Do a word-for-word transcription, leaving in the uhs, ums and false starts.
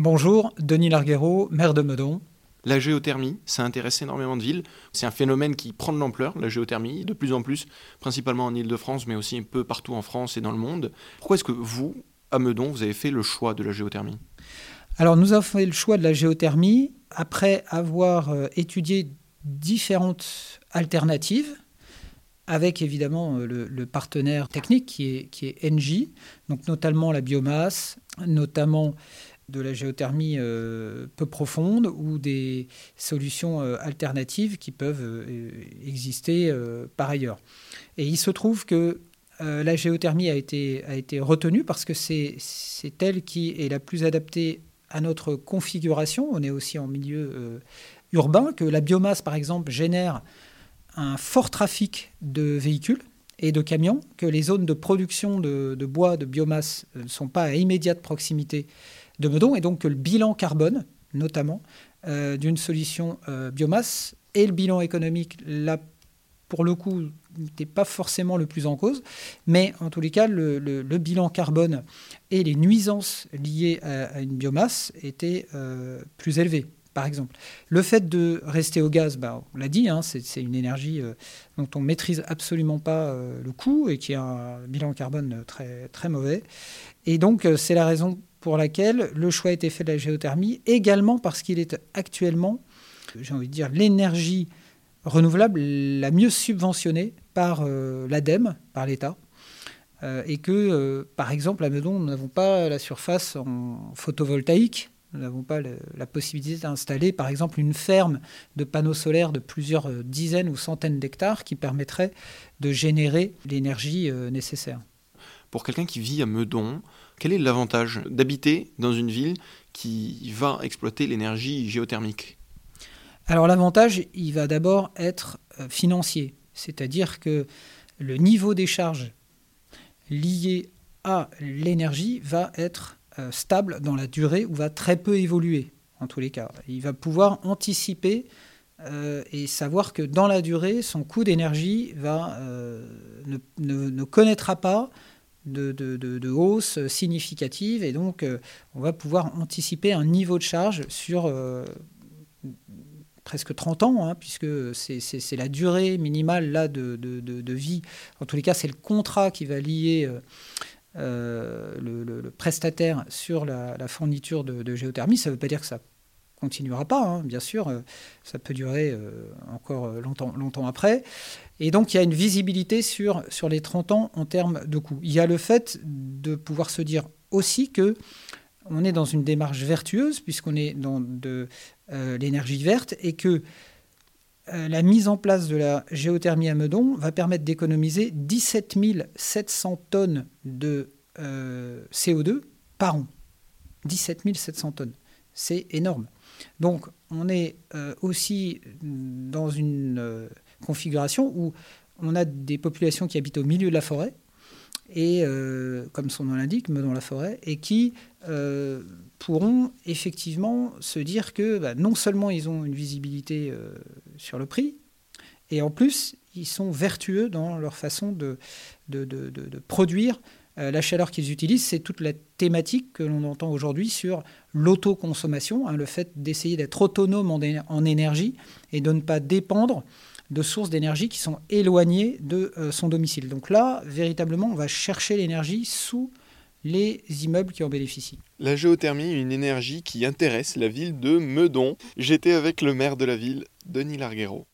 Bonjour, Denis Larguero, maire de Meudon. La géothermie, ça intéresse énormément de villes. C'est un phénomène qui prend de l'ampleur, la géothermie, de plus en plus, principalement en Île-de-France, mais aussi un peu partout en France et dans le monde. Pourquoi est-ce que vous, à Meudon, vous avez fait le choix de la géothermie ? Alors, nous avons fait le choix de la géothermie après avoir euh, étudié différentes alternatives, avec évidemment le, le partenaire technique qui est, qui est ENGIE, donc notamment la biomasse, notamment de la géothermie euh, peu profonde ou des solutions euh, alternatives qui peuvent euh, exister euh, par ailleurs. Et il se trouve que euh, la géothermie a été, a été retenue parce que c'est, c'est elle qui est la plus adaptée à notre configuration. On est aussi en milieu euh, urbain, que la biomasse, par exemple, génère un fort trafic de véhicules et de camions, que les zones de production de, de bois, de biomasse, ne sont pas à immédiate proximité de Meudon, et donc que le bilan carbone, notamment, euh, d'une solution euh, biomasse, et le bilan économique, là, pour le coup, n'était pas forcément le plus en cause, mais en tous les cas, le, le, le bilan carbone et les nuisances liées à, à une biomasse étaient euh, plus élevées. Par exemple, le fait de rester au gaz, bah, on l'a dit, hein, c'est, c'est une énergie euh, dont on ne maîtrise absolument pas euh, le coût et qui a un bilan carbone très, très mauvais. Et donc, euh, c'est la raison pour laquelle le choix a été fait de la géothermie, également parce qu'il est actuellement, j'ai envie de dire, l'énergie renouvelable la mieux subventionnée par euh, l'ADEME, par l'État. Euh, et que, euh, par exemple, à Meudon, nous n'avons pas la surface en photovoltaïque. Nous n'avons pas le, la possibilité d'installer, par exemple, une ferme de panneaux solaires de plusieurs dizaines ou centaines d'hectares qui permettrait de générer l'énergie euh, nécessaire. Pour quelqu'un qui vit à Meudon, quel est l'avantage d'habiter dans une ville qui va exploiter l'énergie géothermique ? Alors l'avantage, il va d'abord être euh, financier, c'est-à-dire que le niveau des charges liées à l'énergie va être stable dans la durée ou va très peu évoluer, en tous les cas. Il va pouvoir anticiper euh, et savoir que dans la durée, son coût d'énergie va, euh, ne, ne, ne connaîtra pas de, de, de, de hausse significative, et donc euh, on va pouvoir anticiper un niveau de charge sur euh, presque trente ans, hein, puisque c'est, c'est, c'est la durée minimale là, de, de, de, de vie. En tous les cas, c'est le contrat qui va lier... Euh, Euh, le, le, le prestataire sur la, la fourniture de, de géothermie. Ça ne veut pas dire que ça continuera pas, hein, bien sûr, euh, ça peut durer euh, encore longtemps, longtemps après. Et donc, il y a une visibilité sur, sur les trente ans en termes de coût. Il y a le fait de pouvoir se dire aussi qu'on est dans une démarche vertueuse, puisqu'on est dans de euh, l'énergie verte, et que euh, la mise en place de la géothermie à Meudon va permettre d'économiser dix-sept mille sept cents tonnes de euh, C O deux par an. dix-sept mille sept cents tonnes, c'est énorme. Donc on est euh, aussi dans une euh, configuration où on a des populations qui habitent au milieu de la forêt, et euh, comme son nom l'indique, Meudon la forêt, et qui euh, pourront effectivement se dire que bah, non seulement ils ont une visibilité euh, sur le prix, et en plus ils sont vertueux dans leur façon de, de, de, de, de produire euh, la chaleur qu'ils utilisent. C'est toute la thématique que l'on entend aujourd'hui sur l'autoconsommation, hein, le fait d'essayer d'être autonome en, en énergie et de ne pas dépendre de sources d'énergie qui sont éloignées de euh, son domicile. Donc là, véritablement, on va chercher l'énergie sous les immeubles qui en bénéficient. La géothermie est une énergie qui intéresse la ville de Meudon. J'étais avec le maire de la ville, Denis Larguero.